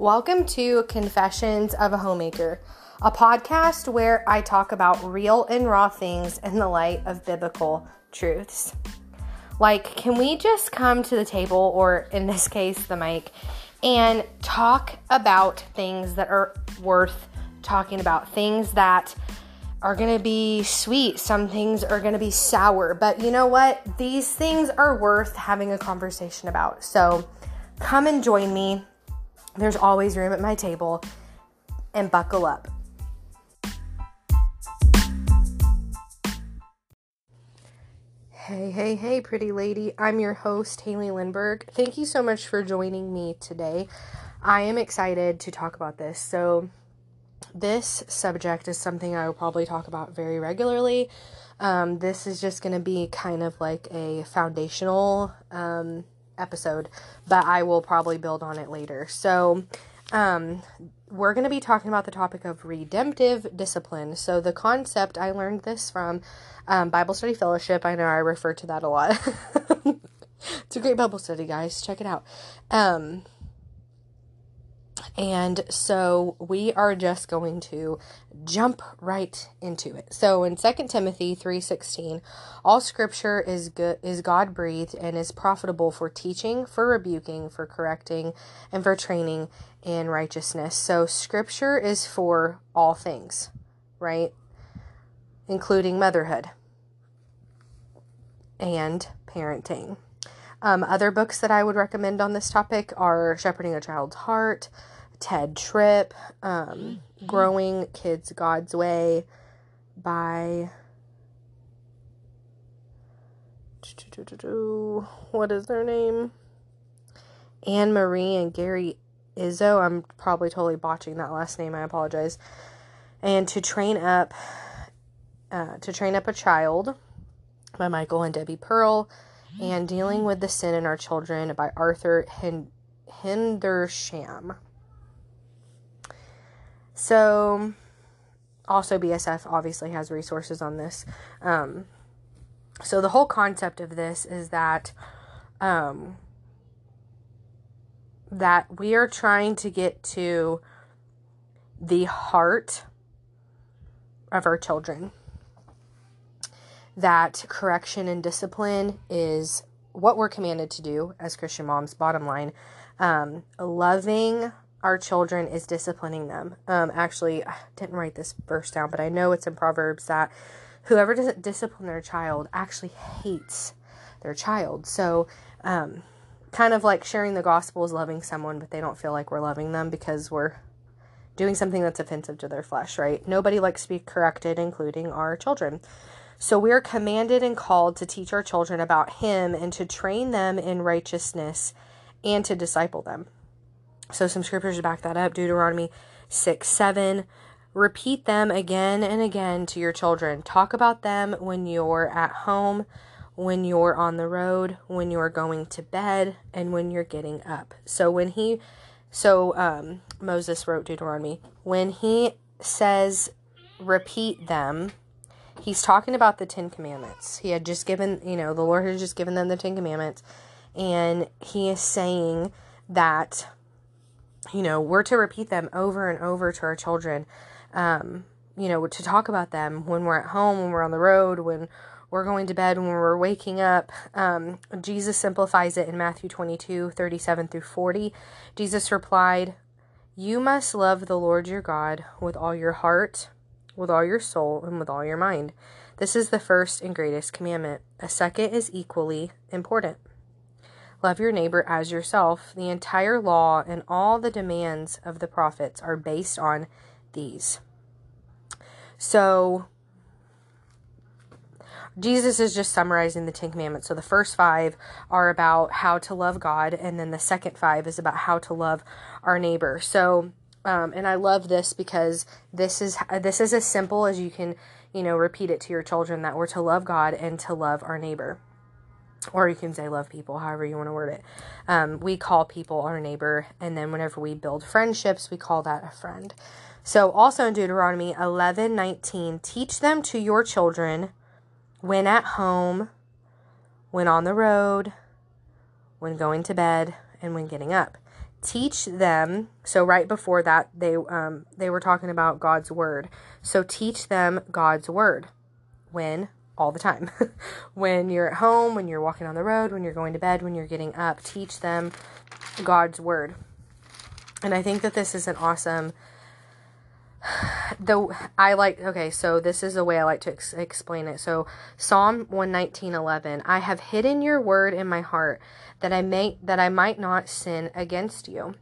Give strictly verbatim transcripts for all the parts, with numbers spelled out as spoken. Welcome to Confessions of a Homemaker, a podcast where I talk about real and raw things in the light of biblical truths. Like, can we just come to the table, or in this case, the mic, and talk about things that are worth talking about, things that are going to be sweet, some things are going to be sour, but you know what? These things are worth having a conversation about. So come and join me. There's always room at my table, and buckle up. Hey, hey, hey, pretty lady. I'm your host, Haley Lindbergh. Thank you so much for joining me today. I am excited to talk about this. So this subject is something I will probably talk about very regularly. Um, this is just going to be kind of like a foundational um, episode, but I will probably build on it later. So um, we're going to be talking about the topic of redemptive discipline. So the concept, I learned this from Um, Bible Study Fellowship. I know I refer to that a lot. It's a great Bible study, guys. Check it out. Um, and so we are just going to jump right into it. So in Second Timothy three sixteen, all scripture is good, is God-breathed and is profitable for teaching, for rebuking, for correcting, and for training in righteousness. So scripture is for all things, right? Including motherhood and parenting. Um, other books that I would recommend on this topic are Shepherding a Child's Heart, Ted Tripp, um, mm-hmm. Growing Kids God's Way by, what is their name? Anne Marie and Gary Izzo. I'm probably totally botching that last name. I apologize. And to train up Uh, to Train Up a Child by Michael and Debbie Pearl, and Dealing with the Sin in Our Children by Arthur H- Hendersham. So, also B S F obviously has resources on this. Um, so the whole concept of this is that, um, that we are trying to get to the heart of our children. That correction and discipline is what we're commanded to do as Christian moms, bottom line. Um, loving our children is disciplining them. Um, actually, I didn't write this verse down, but I know it's in Proverbs that whoever doesn't discipline their child actually hates their child. So um, kind of like sharing the gospel is loving someone, but they don't feel like we're loving them because we're doing something that's offensive to their flesh, right? Nobody likes to be corrected, including our children. So we are commanded and called to teach our children about Him and to train them in righteousness and to disciple them. So some scriptures to back that up. Deuteronomy six seven. Repeat them again and again to your children. Talk about them when you're at home, when you're on the road, when you're going to bed, and when you're getting up. So when he, so um, Moses wrote Deuteronomy. When he says, repeat them, he's talking about the Ten Commandments. He had just given, you know, the Lord had just given them the Ten Commandments. And he is saying that, you know, we're to repeat them over and over to our children. Um, you know, to talk about them when we're at home, when we're on the road, when we're going to bed, when we're waking up. Um, Jesus simplifies it in Matthew twenty-two, thirty-seven through forty. Jesus replied, "You must love the Lord your God with all your heart, with all your soul, and with all your mind. This is the first and greatest commandment. A second is equally important. Love your neighbor as yourself. The entire law and all the demands of the prophets are based on these." So, Jesus is just summarizing the Ten Commandments. So the first five are about how to love God, and then the second five is about how to love our neighbor. So, Um, and I love this because this is this is as simple as you can, you know, repeat it to your children, that we're to love God and to love our neighbor. Or you can say love people, however you want to word it. Um, we call people our neighbor, and then whenever we build friendships, we call that a friend. So also in Deuteronomy eleven nineteen, teach them to your children when at home, when on the road, when going to bed, and when getting up. teach them. So right before that, they um, they were talking about God's word. So teach them God's word. When? All the time. When you're at home, when you're walking on the road, when you're going to bed, when you're getting up, teach them God's word. And I think that this is an awesome... The I like okay, so this is the way I like to ex- explain it. So Psalm one nineteen eleven, I have hidden your word in my heart that I may that I might not sin against you.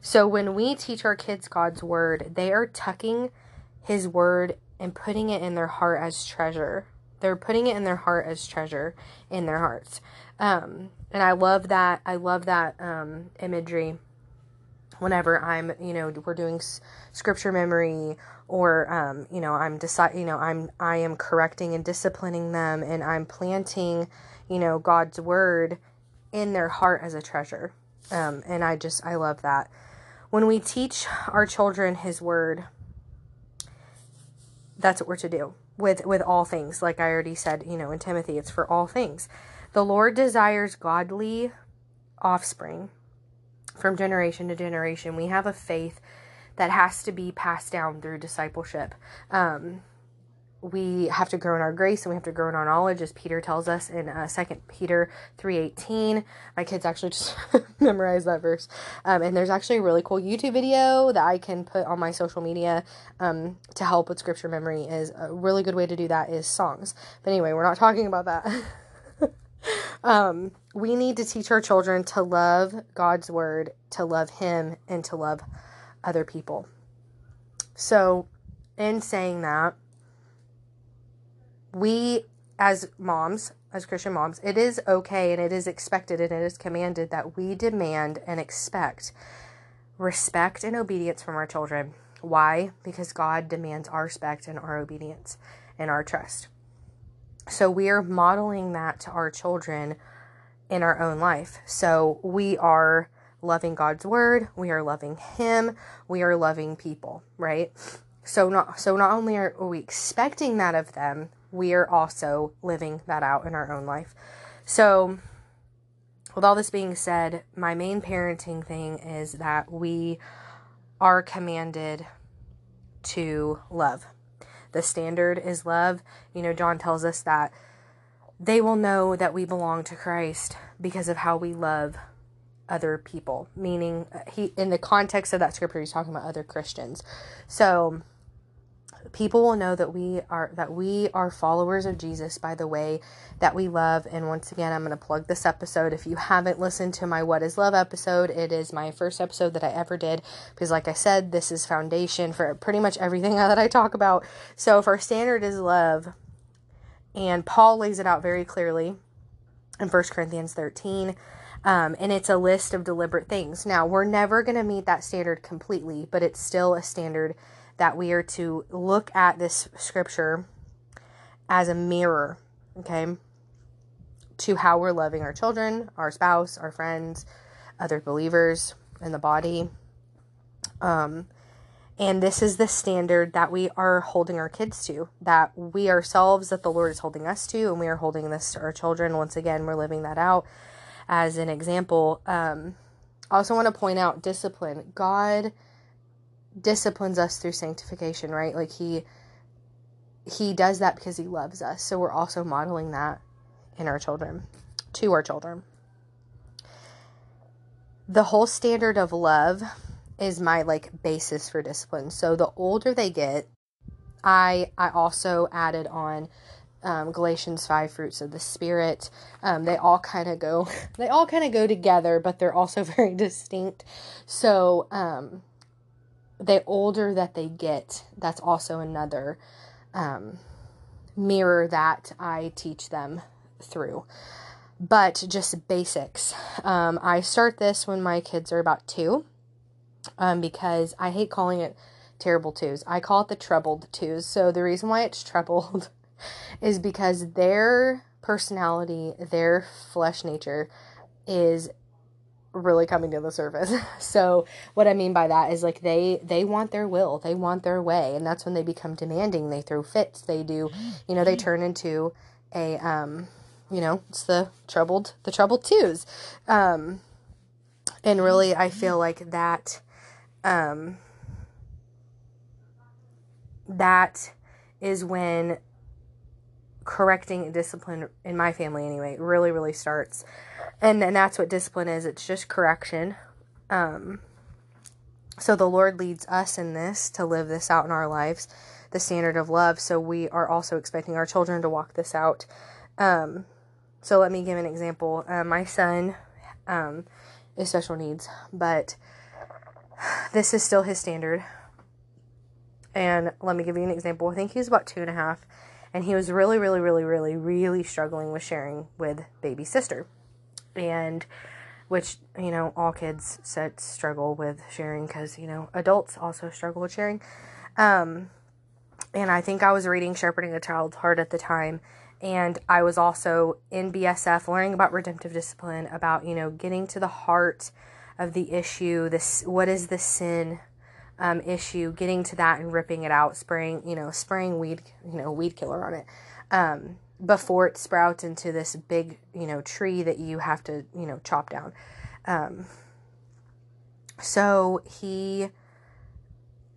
So when we teach our kids God's word, they are tucking his word and putting it in their heart as treasure. They're putting it in their heart as treasure in their hearts. Um, and I love that. I love that um, imagery. Whenever I'm, you know, we're doing s- scripture memory, or, um, you know, I'm deciding, you know, I'm, I am correcting and disciplining them, and I'm planting, you know, God's word in their heart as a treasure. Um, and I just, I love that. When we teach our children his word, that's what we're to do with, with all things. Like I already said, you know, in Timothy, it's for all things. The Lord desires godly offspring. From generation to generation, we have a faith that has to be passed down through discipleship. Um, we have to grow in our grace, and we have to grow in our knowledge, as Peter tells us in uh, Second Peter three eighteen. My kids actually just memorized that verse. Um, and there's actually a really cool YouTube video that I can put on my social media um, to help with scripture memory. Is a really good way to do that is songs. But anyway, we're not talking about that. Um, we need to teach our children to love God's word, to love him, and to love other people. So in saying that, we as moms, as Christian moms, it is okay and it is expected and it is commanded that we demand and expect respect and obedience from our children. Why? Because God demands our respect and our obedience and our trust. So we are modeling that to our children in our own life. So we are loving God's word, we are loving him, we are loving people, right? So not so not only are we expecting that of them, we are also living that out in our own life. So with all this being said, my main parenting thing is that we are commanded to love. The standard is love. You know, John tells us that they will know that we belong to Christ because of how we love other people. Meaning, he in the context of that scripture, he's talking about other Christians. So people will know that we are that we are followers of Jesus by the way that we love. And once again, I'm going to plug this episode. If you haven't listened to my What is Love episode, it is my first episode that I ever did, because like I said, this is foundation for pretty much everything that I talk about. So if our standard is love, and Paul lays it out very clearly in First Corinthians thirteen, um, and it's a list of deliberate things. Now, we're never going to meet that standard completely, but it's still a standard that we are to look at this scripture as a mirror, okay, to how we're loving our children, our spouse, our friends, other believers in the body. Um, and this is the standard that we are holding our kids to, that we ourselves, that the Lord is holding us to, and we are holding this to our children. Once again, we're living that out as an example. Um, I also want to point out discipline. God disciplines us through sanctification, right? Like he he does that because he loves us. So we're also modeling that in our children, to our children. The whole standard of love is my like basis for discipline. So the older they get, I I also added on um, Galatians five, fruits of the Spirit. Um, they all kind of go they all kind of go together, but they're also very distinct. So um the older that they get, that's also another um, mirror that I teach them through. But just basics. Um, I start this when my kids are about two, um, because I hate calling it terrible twos. I call it the troubled twos. So the reason why it's troubled is because their personality, their flesh nature is really coming to the surface. So what I mean by that is like they they want their will, they want their way, and that's when they become demanding. They throw fits, they do, you know, they turn into a um you know, it's the troubled the troubled twos. Um And really, I feel like that, um, that is when correcting and discipline, in my family anyway, really, really starts. And, and that's what discipline is. It's just correction. Um, so the Lord leads us in this to live this out in our lives, the standard of love. So we are also expecting our children to walk this out. Um, so let me give an example. Uh, my son, um, is special needs, but this is still his standard. And let me give you an example. I think he was about two and a half, and he was really, really, really, really, really struggling with sharing with baby sister. And, which, you know, all kids said struggle with sharing because, you know, adults also struggle with sharing. Um, and I think I was reading Shepherding a Child's Heart at the time, and I was also in B S F learning about redemptive discipline, about, you know, getting to the heart of the issue, this, what is the sin Um, issue, getting to that and ripping it out, spraying, you know, spraying weed, you know, weed killer on it, um, before it sprouts into this big, you know, tree that you have to, you know, chop down. Um, so he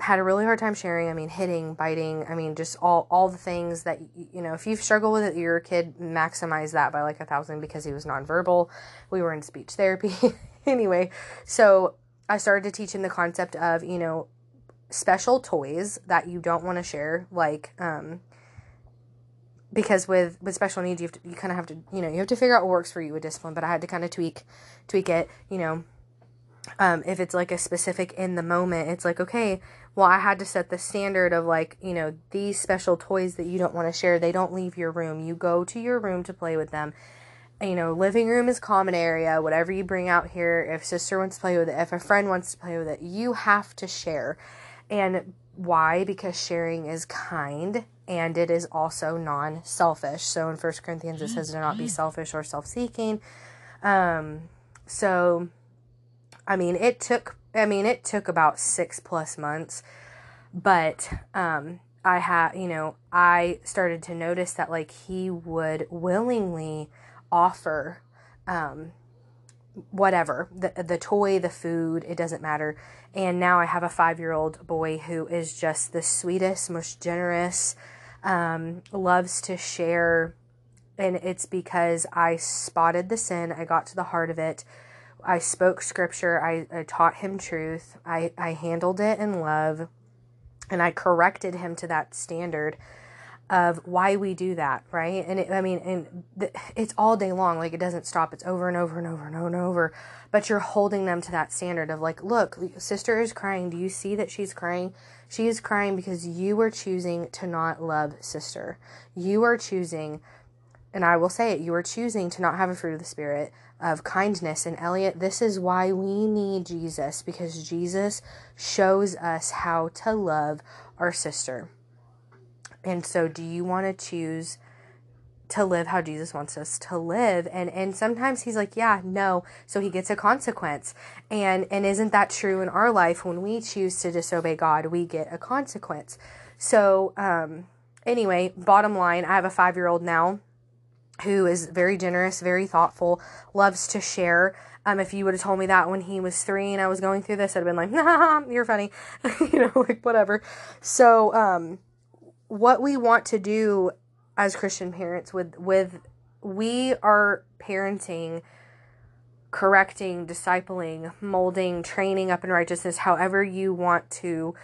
had a really hard time sharing. I mean, hitting, biting, I mean, just all, all the things that, you know, if you've struggled with it, your kid, maximize that by like a thousand, because he was nonverbal. We were in speech therapy anyway. So I started to teach him the concept of, you know, special toys that you don't want to share, like, um, because with, with special needs, you have to, you kind of have to, you know, you have to figure out what works for you with discipline, but I had to kind of tweak, tweak it, you know, um, if it's like a specific in the moment, it's like, okay, well, I had to set the standard of like, you know, these special toys that you don't want to share, they don't leave your room. You go to your room to play with them. You know, living room is common area, whatever you bring out here, if sister wants to play with it, if a friend wants to play with it, you have to share. And why? Because sharing is kind, and it is also non-selfish. So in First Corinthians, it says to not be selfish or self-seeking. Um, so, I mean, it took, I mean, it took about six plus months, but, um, I had, you know, I started to notice that, like, he would willingly offer um whatever, the the toy, the food, it doesn't matter. And now I have a five-year-old boy who is just the sweetest, most generous, um loves to share. And it's because I spotted the sin, I got to the heart of it, I spoke scripture, I, I taught him truth, I I handled it in love, and I corrected him to that standard of why we do that, right? And it, I mean, and the, it's all day long. Like, it doesn't stop. It's over and over and over and over and over. But you're holding them to that standard of like, look, sister is crying. Do you see that she's crying? She is crying because you are choosing to not love sister. You are choosing, and I will say it, you are choosing to not have a fruit of the spirit of kindness. And Elliot, this is why we need Jesus, because Jesus shows us how to love our sister. And so do you want to choose to live how Jesus wants us to live? And and sometimes he's like, yeah, no. So he gets a consequence. And and isn't that true in our life? When we choose to disobey God, we get a consequence. So um, anyway, bottom line, I have a five-year-old now who is very generous, very thoughtful, loves to share. Um, if you would have told me that when he was three and I was going through this, I'd have been like, nah, you're funny, you know, like whatever. So, um, what we want to do as Christian parents with, with, we are parenting, correcting, discipling, molding, training up in righteousness, however you want to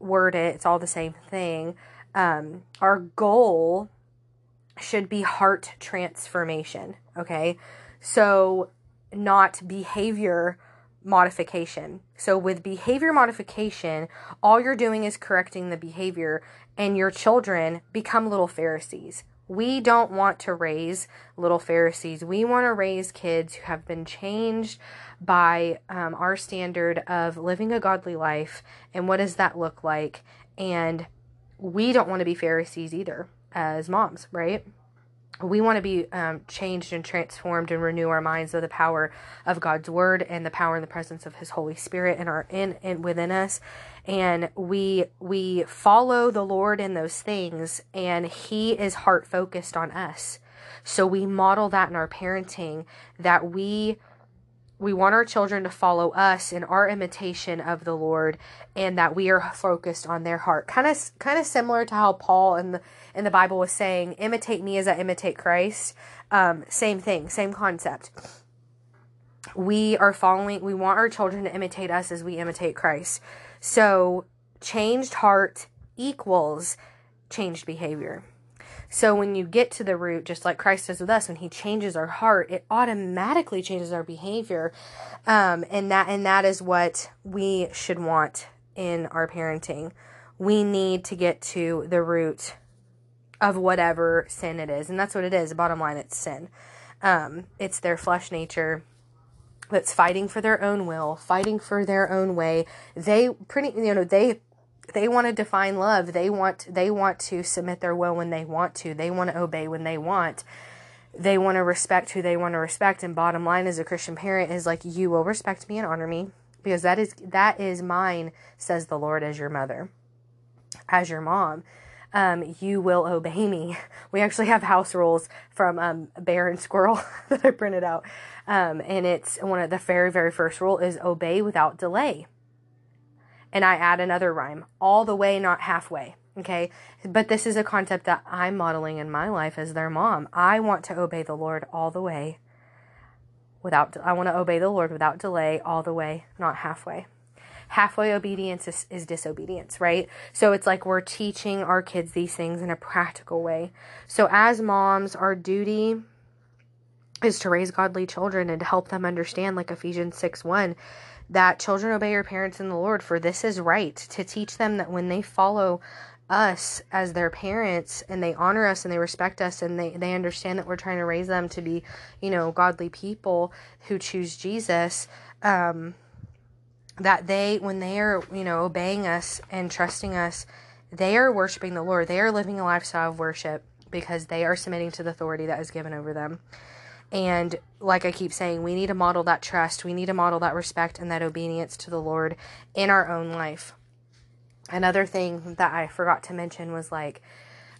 word it. It's all the same thing. Um, our goal should be heart transformation. Okay. So not behavior modification. So with behavior modification, all you're doing is correcting the behavior, and your children become little Pharisees. We don't want to raise little Pharisees. We want to raise kids who have been changed by um, our standard of living a godly life. And what does that look like? And we don't want to be Pharisees either as moms, right? We want to be um, changed and transformed and renew our minds of the power of God's word and the power and the presence of his Holy Spirit and are in and within us. And we, we follow the Lord in those things, and he is heart focused on us. So we model that in our parenting, that we we want our children to follow us in our imitation of the Lord, and that we are focused on their heart. Kind of, kind of similar to how Paul in the in the Bible was saying, "Imitate me as I imitate Christ." Um, same thing, same concept. We are following. We want our children to imitate us as we imitate Christ. So, changed heart equals changed behavior. So when you get to the root, just like Christ does with us, when he changes our heart, it automatically changes our behavior. Um, and that and that is what we should want in our parenting. We need to get to the root of whatever sin it is. And that's what it is. Bottom line, it's sin. Um, it's their flesh nature that's fighting for their own will, fighting for their own way. They pretty, you know, they... They want to define love. They want they want to submit their will when they want to. They want to obey when they want. They want to respect who they want to respect. And bottom line, as a Christian parent, is like, you will respect me and honor me, because that is that is mine, says the Lord, as your mother, as your mom. Um, you will obey me. We actually have house rules from um, Bear and Squirrel that I printed out, um, and it's one of the very very first rule is obey without delay. And I add another rhyme, all the way, not halfway, okay? But this is a concept that I'm modeling in my life as their mom. I want to obey the Lord all the way. Without, I want to obey the Lord without delay, all the way, not halfway. Halfway obedience is, is disobedience, right? So it's like we're teaching our kids these things in a practical way. So as moms, our duty is to raise godly children and to help them understand, like Ephesians six one, that children obey your parents in the Lord, for this is right, to teach them that when they follow us as their parents and they honor us and they respect us and they, they understand that we're trying to raise them to be, you know, godly people who choose Jesus, um, that they, when they are, you know, obeying us and trusting us, they are worshiping the Lord. They are living a lifestyle of worship because they are submitting to the authority that is given over them. And like I keep saying, we need to model that trust. We need to model that respect and that obedience to the Lord in our own life. Another thing that I forgot to mention was like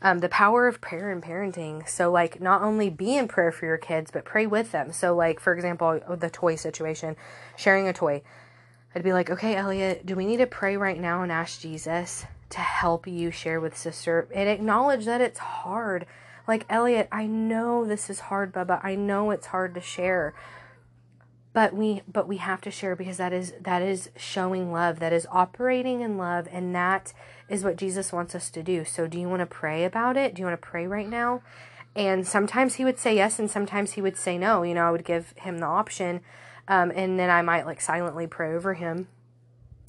um, the power of prayer and parenting. So like not only be in prayer for your kids, but pray with them. So like, for example, the toy situation, sharing a toy. I'd be like, okay, Elliot, do we need to pray right now and ask Jesus to help you share with sister? And acknowledge that it's hard. Like, Elliot, I know this is hard, Bubba. I know it's hard to share. But we but we have to share, because that is that is showing love. That is operating in love, and that is what Jesus wants us to do. So do you want to pray about it? Do you want to pray right now? And sometimes he would say yes, and sometimes he would say no. You know, I would give him the option, um, and then I might, like, silently pray over him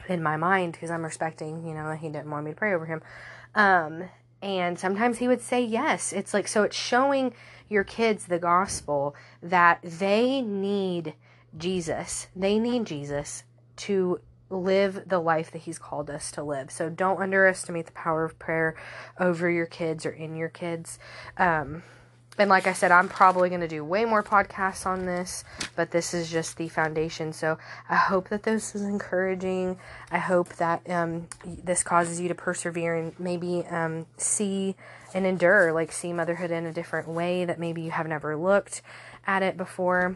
in my mind, because I'm respecting, you know, he didn't want me to pray over him. Um And sometimes he would say yes. It's like, so it's showing your kids the gospel, that they need Jesus. They need Jesus to live the life that he's called us to live. So don't underestimate the power of prayer over your kids or in your kids. Um, and like I said, I'm probably going to do way more podcasts on this, but this is just the foundation. So I hope that this is encouraging. I hope that um, this causes you to persevere and maybe um, see and endure, like see motherhood in a different way that maybe you have never looked at it before.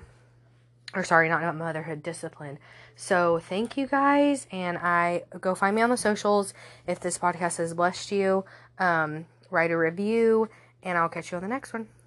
Or sorry, not, not motherhood, discipline. So thank you guys. And I go find me on the socials. If this podcast has blessed you, um, write a review, and I'll catch you on the next one.